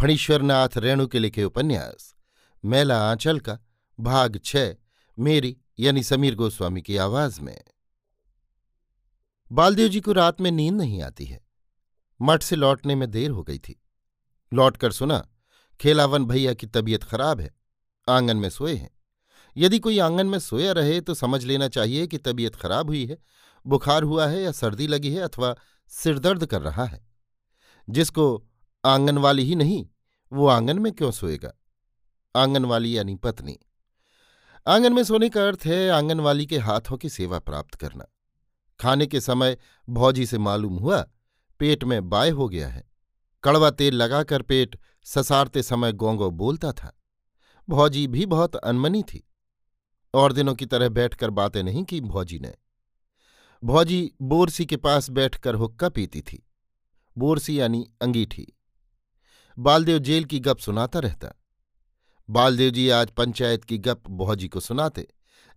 फणीश्वरनाथ रेणु के लिखे उपन्यास मैला आंचल का भाग 6, मेरी यानी समीर गोस्वामी की आवाज में। बालदेव जी को रात में नींद नहीं आती है। मठ से लौटने में देर हो गई थी। लौटकर सुना खेलावन भैया की तबीयत खराब है, आंगन में सोए हैं। यदि कोई आंगन में सोया रहे तो समझ लेना चाहिए कि तबीयत खराब हुई है, बुखार हुआ है या सर्दी लगी है अथवा सिरदर्द कर रहा है। जिसको आंगन वाली ही नहीं, वो आंगन में क्यों सोएगा? आंगन वाली यानी पत्नी। आंगन में सोने का अर्थ है आंगन वाली के हाथों की सेवा प्राप्त करना। खाने के समय भौजी से मालूम हुआ पेट में बाय हो गया है। कड़वा तेल लगाकर पेट ससारते समय गोंगो बोलता था। भौजी भी बहुत अनमनी थी। और दिनों की तरह बैठकर बातें नहीं की भौजी ने। भौजी बोरसी के पास बैठकर हुक्का पीती थी। बोरसी यानी अंगीठी। बालदेव जेल की गप सुनाता रहता। बालदेव जी आज पंचायत की गप भौजी को सुनाते,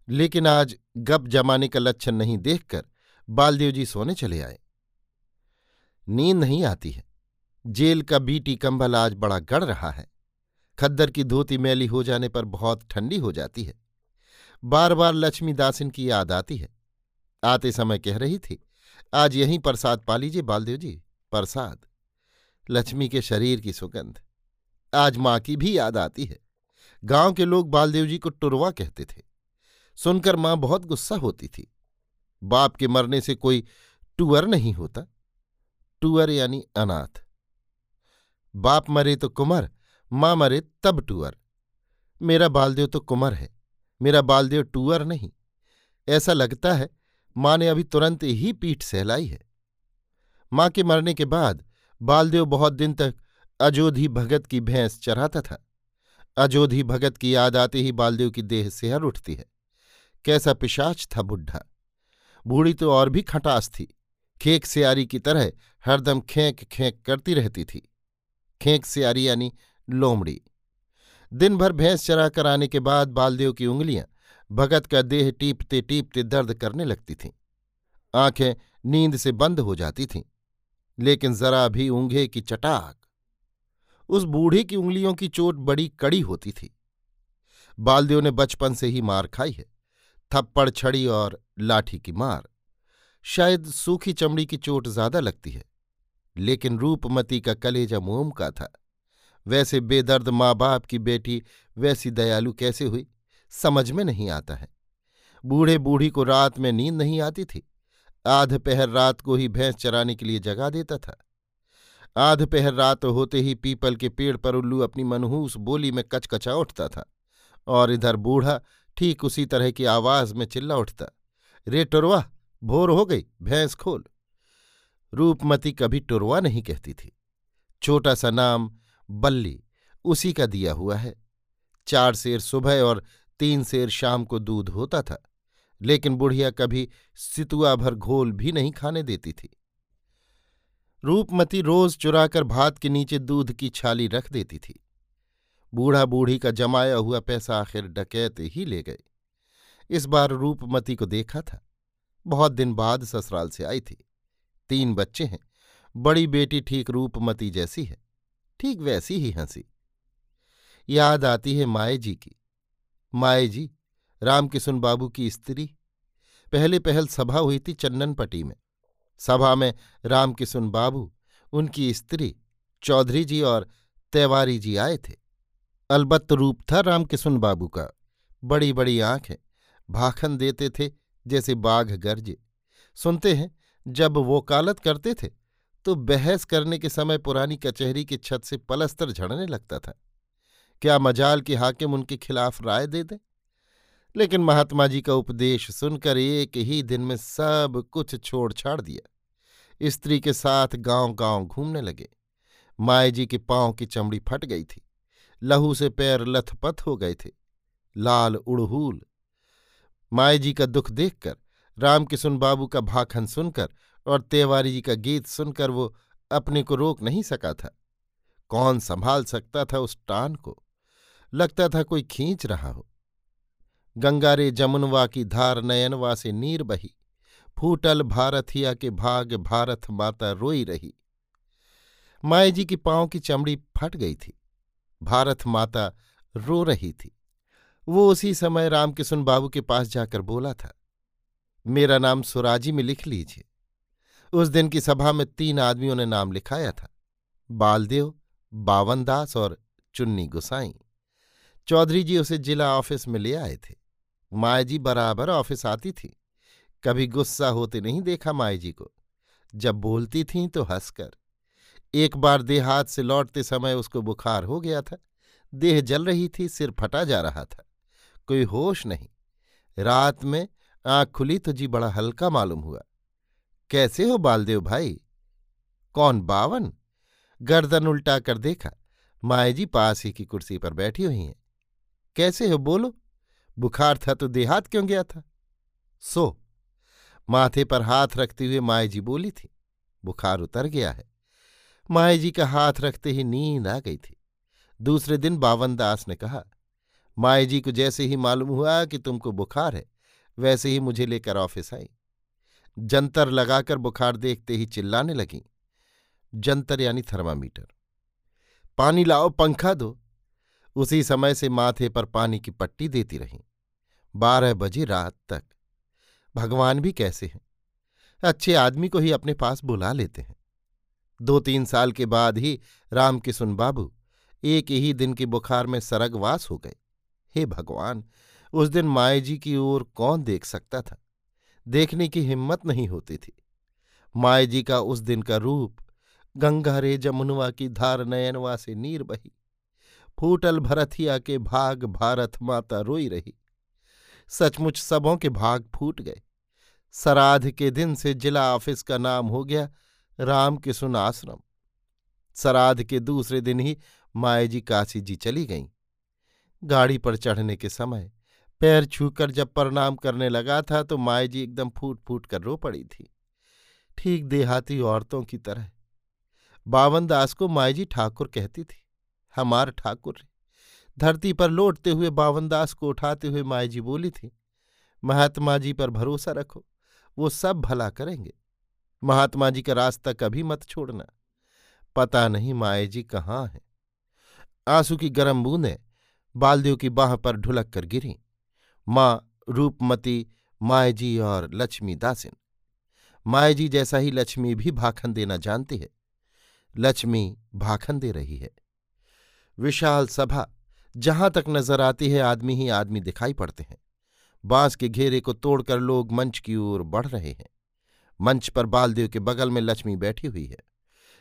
लेकिन आज गप जमाने का लक्षण नहीं देखकर बालदेव जी सोने चले आए। नींद नहीं आती है। जेल का बीटी कंबल आज बड़ा गड़ रहा है। खद्दर की धोती मैली हो जाने पर बहुत ठंडी हो जाती है। बार बार लक्ष्मीदासिन की याद आती है। आते समय कह रही थी, आज यहीं प्रसाद पा लीजिए बालदेव जी, प्रसाद। लक्ष्मी के शरीर की सुगंध। आज माँ की भी याद आती है। गांव के लोग बालदेव जी को टुरवा कहते थे। सुनकर माँ बहुत गुस्सा होती थी। बाप के मरने से कोई टूअर नहीं होता। टूअर यानी अनाथ। बाप मरे तो कुंवर, माँ मरे तब टूअर। मेरा बालदेव तो कुंवर है, मेरा बालदेव टूअर नहीं। ऐसा लगता है माँ ने अभी तुरंत ही पीठ सहलाई है। माँ के मरने के बाद बालदेव बहुत दिन तक अजोधी भगत की भैंस चराता था। अजोधी भगत की याद आते ही बालदेव की देह सिहर उठती है। कैसा पिशाच था बुढ़ा। बूढ़ी तो और भी खटास थी। खेक सियारी की तरह हरदम खेंक खेंक करती रहती थी। खेंक सियारी यानी लोमड़ी। दिन भर भैंस चरा कर आने के बाद बालदेव की उंगलियां भगत का देह टीपते टीपते दर्द करने लगती थीं। आंखें नींद से बंद हो जाती थीं, लेकिन जरा भी ऊँघे की चटाक। उस बूढ़े की उंगलियों की चोट बड़ी कड़ी होती थी। बालदेव ने बचपन से ही मार खाई है, थप्पड़, छड़ी और लाठी की मार। शायद सूखी चमड़ी की चोट ज्यादा लगती है, लेकिन रूपमती का कलेजा मोम का था। वैसे बेदर्द माँ बाप की बेटी वैसी दयालु कैसे हुई, समझ में नहीं आता है। बूढ़े बूढ़ी को रात में नींद नहीं आती थी। आध पहर रात को ही भैंस चराने के लिए जगा देता था। आध पहर रात होते ही पीपल के पेड़ पर उल्लू अपनी मनहूस बोली में कचकचा उठता था, और इधर बूढ़ा ठीक उसी तरह की आवाज में चिल्ला उठता, रे टुरवा, भोर हो गई, भैंस खोल। रूपमती कभी टुरवा नहीं कहती थी। छोटा सा नाम बल्ली उसी का दिया हुआ है। 4 सेर सुबह और 3 सेर शाम को दूध होता था, लेकिन बुढ़िया कभी सितुआ भर घोल भी नहीं खाने देती थी। रूपमती रोज चुराकर भात के नीचे दूध की छाली रख देती थी। बूढ़ा बूढ़ी का जमाया हुआ पैसा आखिर डकैत ही ले गए। इस बार रूपमती को देखा था। बहुत दिन बाद ससुराल से आई थी। 3 बच्चे हैं। बड़ी बेटी ठीक रूपमती जैसी है, ठीक वैसी ही हंसी। याद आती है माए जी की। माए जी रामकिसुन बाबू की स्त्री। पहले पहल सभा हुई थी चन्ननपट्टी में। सभा में रामकिसुन बाबू, उनकी स्त्री, चौधरी जी और तिवारी जी आए थे। अलबत्त रूप था रामकिसुन बाबू का। बड़ी बड़ी आँखें भाखन देते थे जैसे बाघ गरजे। सुनते हैं जब वकालत करते थे तो बहस करने के समय पुरानी कचहरी की छत से पलस्तर झड़ने लगता था। क्या मजाल के हाकिम उनके खिलाफ राय दे दें। लेकिन महात्मा जी का उपदेश सुनकर एक ही दिन में सब कुछ छोड़ छाड़ दिया। स्त्री के साथ गांव-गांव घूमने लगे। माए जी के पांव की चमड़ी फट गई थी, लहू से पैर लथपथ हो गए थे, लाल उड़हूल। माए जी का दुख देखकर, रामकिसुन बाबू का भाखन सुनकर और तेवारी जी का गीत सुनकर वो अपने को रोक नहीं सका था। कौन संभाल सकता था उस टान को। लगता था कोई खींच रहा हो। गंगारे जमुनवा की धार नयनवा से नीर बही, फूटल भारतिया के भाग भारत माता रोई रही। माए जी की पाँव की चमड़ी फट गई थी, भारत माता रो रही थी। वो उसी समय रामकिसुन बाबू के पास जाकर बोला था, मेरा नाम सुराजी में लिख लीजिए। उस दिन की सभा में 3 आदमियों ने नाम लिखाया था, बालदेव, बावनदास और चुन्नी गुसाई। चौधरी जी उसे जिला ऑफिस में ले आए थे। माए जी बराबर ऑफिस आती थी, कभी गुस्सा होते नहीं देखा माए जी को। जब बोलती थीं तो हंसकर। एक बार देहात से लौटते समय उसको बुखार हो गया था, देह जल रही थी, सिर फटा जा रहा था, कोई होश नहीं। रात में आँख खुली तो जी बड़ा हल्का मालूम हुआ। कैसे हो बालदेव भाई? कौन बावन? गर्दन उल्टा कर देखा, माए जी पास ही की कुर्सी पर बैठी हुई हैं। कैसे हो बोलो, बुखार था तो देहात क्यों गया था? सो माथे पर हाथ रखते हुए माए जी बोली थी, बुखार उतर गया है। माए जी का हाथ रखते ही नींद आ गई थी। दूसरे दिन बावनदास ने कहा, माए जी को जैसे ही मालूम हुआ कि तुमको बुखार है, वैसे ही मुझे लेकर ऑफिस आई। जंतर लगाकर बुखार देखते ही चिल्लाने लगी। जंतर यानी थर्मामीटर। पानी लाओ, पंखा दो। उसी समय से माथे पर पानी की पट्टी देती रहीं। 12 बजे रात तक। भगवान भी कैसे हैं, अच्छे आदमी को ही अपने पास बुला लेते हैं। 2-3 साल के बाद ही रामकिसुन बाबू एक ही दिन के बुखार में सरगवास हो गए। हे भगवान, उस दिन माए जी की ओर कौन देख सकता था। देखने की हिम्मत नहीं होती थी। माए जी का उस दिन का रूप, गंगा रे जमुनवा की धार नयनवा से नीर बही, फूटल भरथिया के भाग भारत माता रोई रही। सचमुच सबों के भाग फूट गए। सराध के दिन से जिला ऑफिस का नाम हो गया रामकिसुन आश्रम। सराध के दूसरे दिन ही माए जी काशी जी चली गईं। गाड़ी पर चढ़ने के समय पैर छूकर जब प्रणाम करने लगा था तो माए जी एकदम फूट फूट कर रो पड़ी थी, ठीक देहाती औरतों की तरह। बावनदास को माए जी ठाकुर कहती थी, हमार ठाकुर। धरती पर लौटते हुए बावनदास को उठाते हुए माए जी बोली थी, महात्मा जी पर भरोसा रखो, वो सब भला करेंगे। महात्मा जी का रास्ता कभी मत छोड़ना। पता नहीं माए जी कहाँ हैं। आंसू की गरम बूंदें बालदेव की बाह पर ढुलक कर गिरीं। माँ रूपमती माए जी और लक्ष्मीदासिन। माए जी जैसा ही लक्ष्मी भी भाखन देना जानती है। लक्ष्मी भाखन दे रही है। विशाल सभा, जहां तक नजर आती है आदमी ही आदमी दिखाई पड़ते हैं। बांस के घेरे को तोड़कर लोग मंच की ओर बढ़ रहे हैं। मंच पर बालदेव के बगल में लक्ष्मी बैठी हुई है।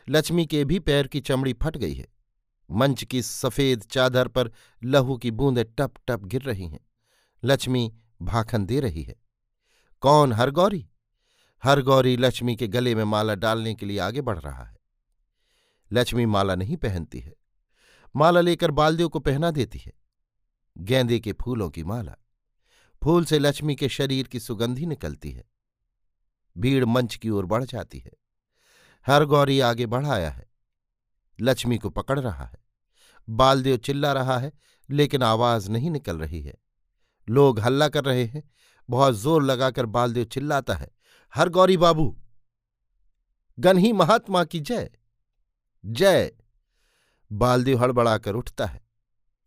लक्ष्मी के भी पैर की चमड़ी फट गई है। मंच की सफेद चादर पर लहू की बूंदें टप टप गिर रही हैं। लक्ष्मी भाखन दे रही है। कौन? हरगौरी। हरगौरी लक्ष्मी के गले में माला डालने के लिए आगे बढ़ रहा है। लक्ष्मी माला नहीं पहनती है, माला लेकर बालदेव को पहना देती है। गेंदे के फूलों की माला। फूल से लक्ष्मी के शरीर की सुगंधी निकलती है। भीड़ मंच की ओर बढ़ जाती है। हरगौरी आगे बढ़ आया है, लक्ष्मी को पकड़ रहा है। बालदेव चिल्ला रहा है लेकिन आवाज नहीं निकल रही है। लोग हल्ला कर रहे हैं। बहुत जोर लगाकर बालदेव चिल्लाता है, हरगौरी बाबू, गन्ही महात्मा की जय जय। बालदेव हड़बड़ाकर उठता है,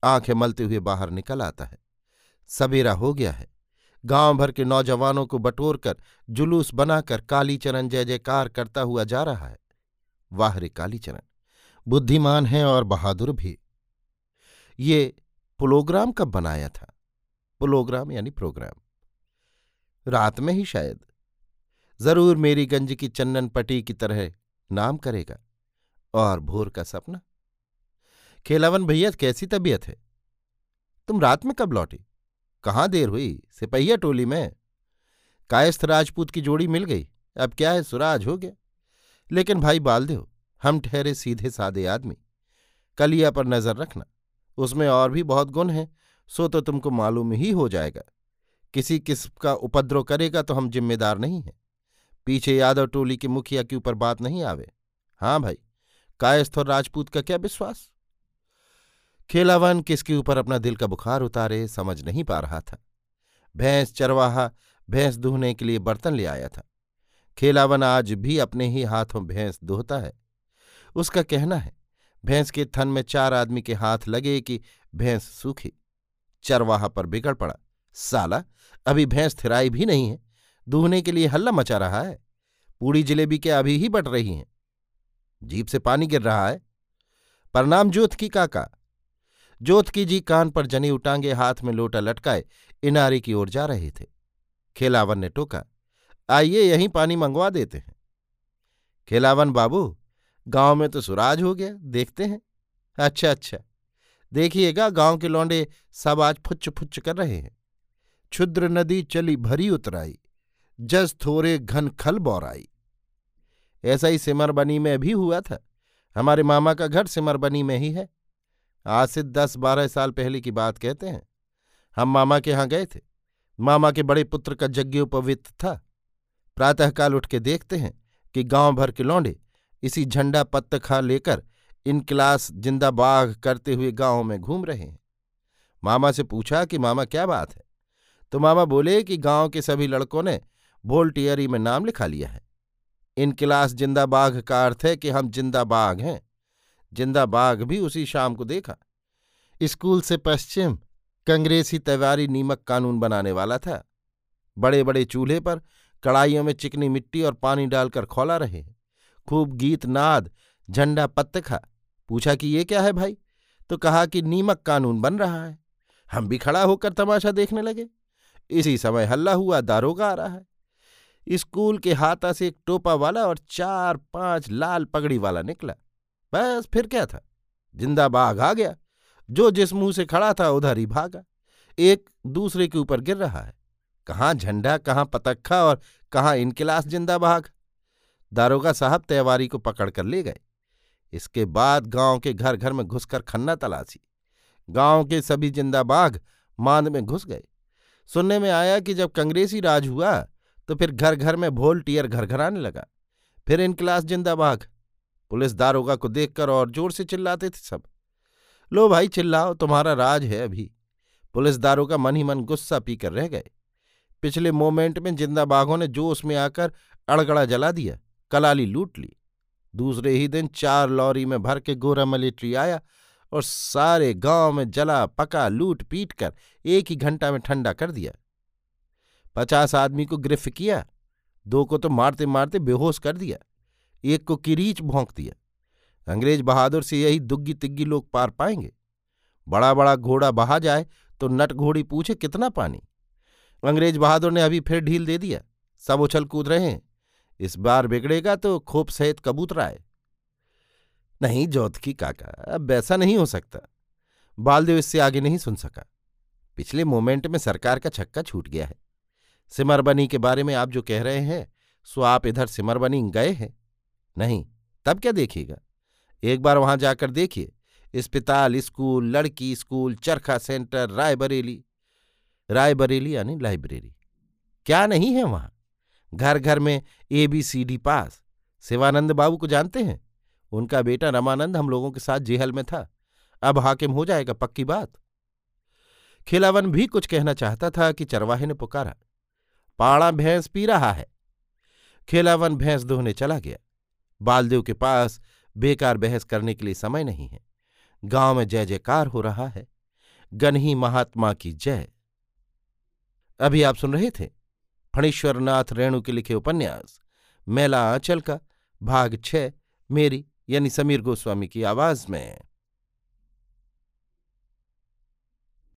आंखें मलते हुए बाहर निकल आता है। सवेरा हो गया है। गांव भर के नौजवानों को बटोरकर जुलूस बनाकर कालीचरण जय जयकार करता हुआ जा रहा है। वाह रे कालीचरण, बुद्धिमान है और बहादुर भी। ये प्रोग्राम कब बनाया था? प्रोग्राम यानी प्रोग्राम रात में ही शायद। जरूर मेरीगंज की चन्नन पटी की तरह नाम करेगा। और भोर का सपना। खेलावन भैया कैसी तबीयत है? तुम रात में कब लौटी? कहाँ देर हुई? सिपहिया टोली में कायस्थ राजपूत की जोड़ी मिल गई। अब क्या है, सुराज हो गया। लेकिन भाई बालदेव, हम ठहरे सीधे सादे आदमी। कलिया पर नजर रखना, उसमें और भी बहुत गुण हैं, सो तो तुमको मालूम ही हो जाएगा। किसी किस्म का उपद्रव करेगा तो हम जिम्मेदार नहीं हैं। पीछे यादव टोली के मुखिया के ऊपर बात नहीं आवे। हाँ भाई, कायस्थ और राजपूत का क्या विश्वास? खेलावन किसके ऊपर अपना दिल का बुखार उतारे समझ नहीं पा रहा था। भैंस चरवाहा भैंस दूहने के लिए बर्तन ले आया था। खेलावन आज भी अपने ही हाथों भैंस दूहता है। उसका कहना है भैंस के थन में चार आदमी के हाथ लगे कि भैंस सूखी। चरवाहा पर बिगड़ पड़ा। साला, अभी भैंस थिराई भी नहीं है, दूहने के लिए हल्ला मचा रहा है। पूड़ी जलेबी के अभी ही बट रही हैं। जीप से पानी गिर रहा है। प्रणाम जोत की काका। जोत की जी कान पर जनेऊ टांगे, हाथ में लोटा लटकाए इनारे की ओर जा रहे थे। खेलावन ने टोका, आइए यहीं पानी मंगवा देते हैं। खेलावन बाबू, गांव में तो सुराज हो गया, देखते हैं। अच्छा, देखिएगा गांव के लौंडे सब आज फुच्च फुच्च कर रहे हैं। क्षुद्र नदी चली भरी उतराई, जस थोरे घन खल बौराई। ऐसा ही सिमरबनी में भी हुआ था। हमारे मामा का घर सिमरबनी में ही है। आज से 10-12 साल पहले की बात कहते हैं। हम मामा के यहाँ गए थे। मामा के बड़े पुत्र का यज्ञोपवीत था। प्रातःकाल उठ के देखते हैं कि गांव भर के लौंडे इसी झंडा पत्तखा लेकर इनक्लास जिंदाबाग करते हुए गांव में घूम रहे हैं। मामा से पूछा कि मामा क्या बात है, तो मामा बोले कि गांव के सभी लड़कों ने वोल्टियरी में नाम लिखा लिया है। इनक्लास जिंदाबाग का अर्थ है कि हम जिंदाबाग हैं। जिंदाबाग भी उसी शाम को देखा। स्कूल से पश्चिम कांग्रेसी तिवारी नीमक कानून बनाने वाला था। बड़े बड़े चूल्हे पर कड़ाइयों में चिकनी मिट्टी और पानी डालकर खौला रहे। खूब गीत नाद झंडा पत्तखा। पूछा कि ये क्या है भाई, तो कहा कि नीमक कानून बन रहा है। हम भी खड़ा होकर तमाशा देखने लगे। इसी समय हल्ला हुआ, दारोगा आ रहा है। स्कूल के हाथा से एक टोपा वाला और 4-5 लाल पगड़ी वाला निकला। बस फिर क्या था, जिंदा बाघ आ गया। जो जिस मुंह से खड़ा था उधर ही भागा। एक दूसरे के ऊपर गिर रहा है, कहाँ झंडा, कहाँ पतखा और कहाँ इनकिलास जिंदा बाघ। दारोगा साहब तिवारी को पकड़ कर ले गए। इसके बाद गांव के घर घर में घुसकर खन्ना तलाशी। गांव के सभी जिंदा बाघ मांद में घुस गए। सुनने में आया कि जब कांग्रेसी राज हुआ तो फिर घर घर में वोल्टियर घरघराने लगा, फिर इनकिलास जिंदा बाघ। पुलिस दारोगा को देखकर और जोर से चिल्लाते थे सब। लो भाई चिल्लाओ, तुम्हारा राज है अभी। पुलिस दारोगा मन ही मन गुस्सा पीकर रह गए। पिछले मोमेंट में जिंदा बाघों ने जोश में आकर अड़गड़ा जला दिया, कलाली लूट ली। दूसरे ही दिन 4 लॉरी में भर के गोरा मिलिट्री आया और सारे गांव में जला पका लूट पीट कर एक ही घंटा में ठंडा कर दिया। 50 आदमी को गिरफ्त किया, 2 को तो मारते मारते बेहोश कर दिया, 1 को कीरीच भोंक दिया। अंग्रेज बहादुर से यही दुग्गी तिग्गी लोग पार पाएंगे। बड़ा बड़ा घोड़ा बहा जाए तो नट घोड़ी पूछे कितना पानी। अंग्रेज बहादुर ने अभी फिर ढील दे दिया। सब उछल कूद रहे हैं। इस बार बिगड़ेगा तो खोप सहित कबूतरा है। नहीं जोत की काका, अब वैसा नहीं हो सकता। बालदेव इससे आगे नहीं सुन सका। पिछले मोमेंट में सरकार का छक्का छूट गया है। सिमरबनी के बारे में आप जो कह रहे हैं, सो आप इधर सिमरबनी गए हैं? नहीं। तब क्या देखिएगा, एक बार वहां जाकर देखिए। अस्पताल, स्कूल, लड़की स्कूल, चरखा सेंटर, रायबरेली। रायबरेली यानी लाइब्रेरी। क्या नहीं है वहां। घर घर में ABCD पास। शिवानंद बाबू को जानते हैं? उनका बेटा रमानंद हम लोगों के साथ जेहल में था। अब हाकिम हो जाएगा, पक्की बात। खिलावन भी कुछ कहना चाहता था कि चरवाहे ने पुकारा, पाड़ा भैंस पी रहा है। खिलावन भैंस दोहने चला गया। बालदेव के पास बेकार बहस करने के लिए समय नहीं है। गांव में जय जयकार हो रहा है। गनही महात्मा की जय। अभी आप सुन रहे थे फणीश्वरनाथ रेणु के लिखे उपन्यास मैला आंचल का भाग 6, मेरी यानी समीर गोस्वामी की आवाज में।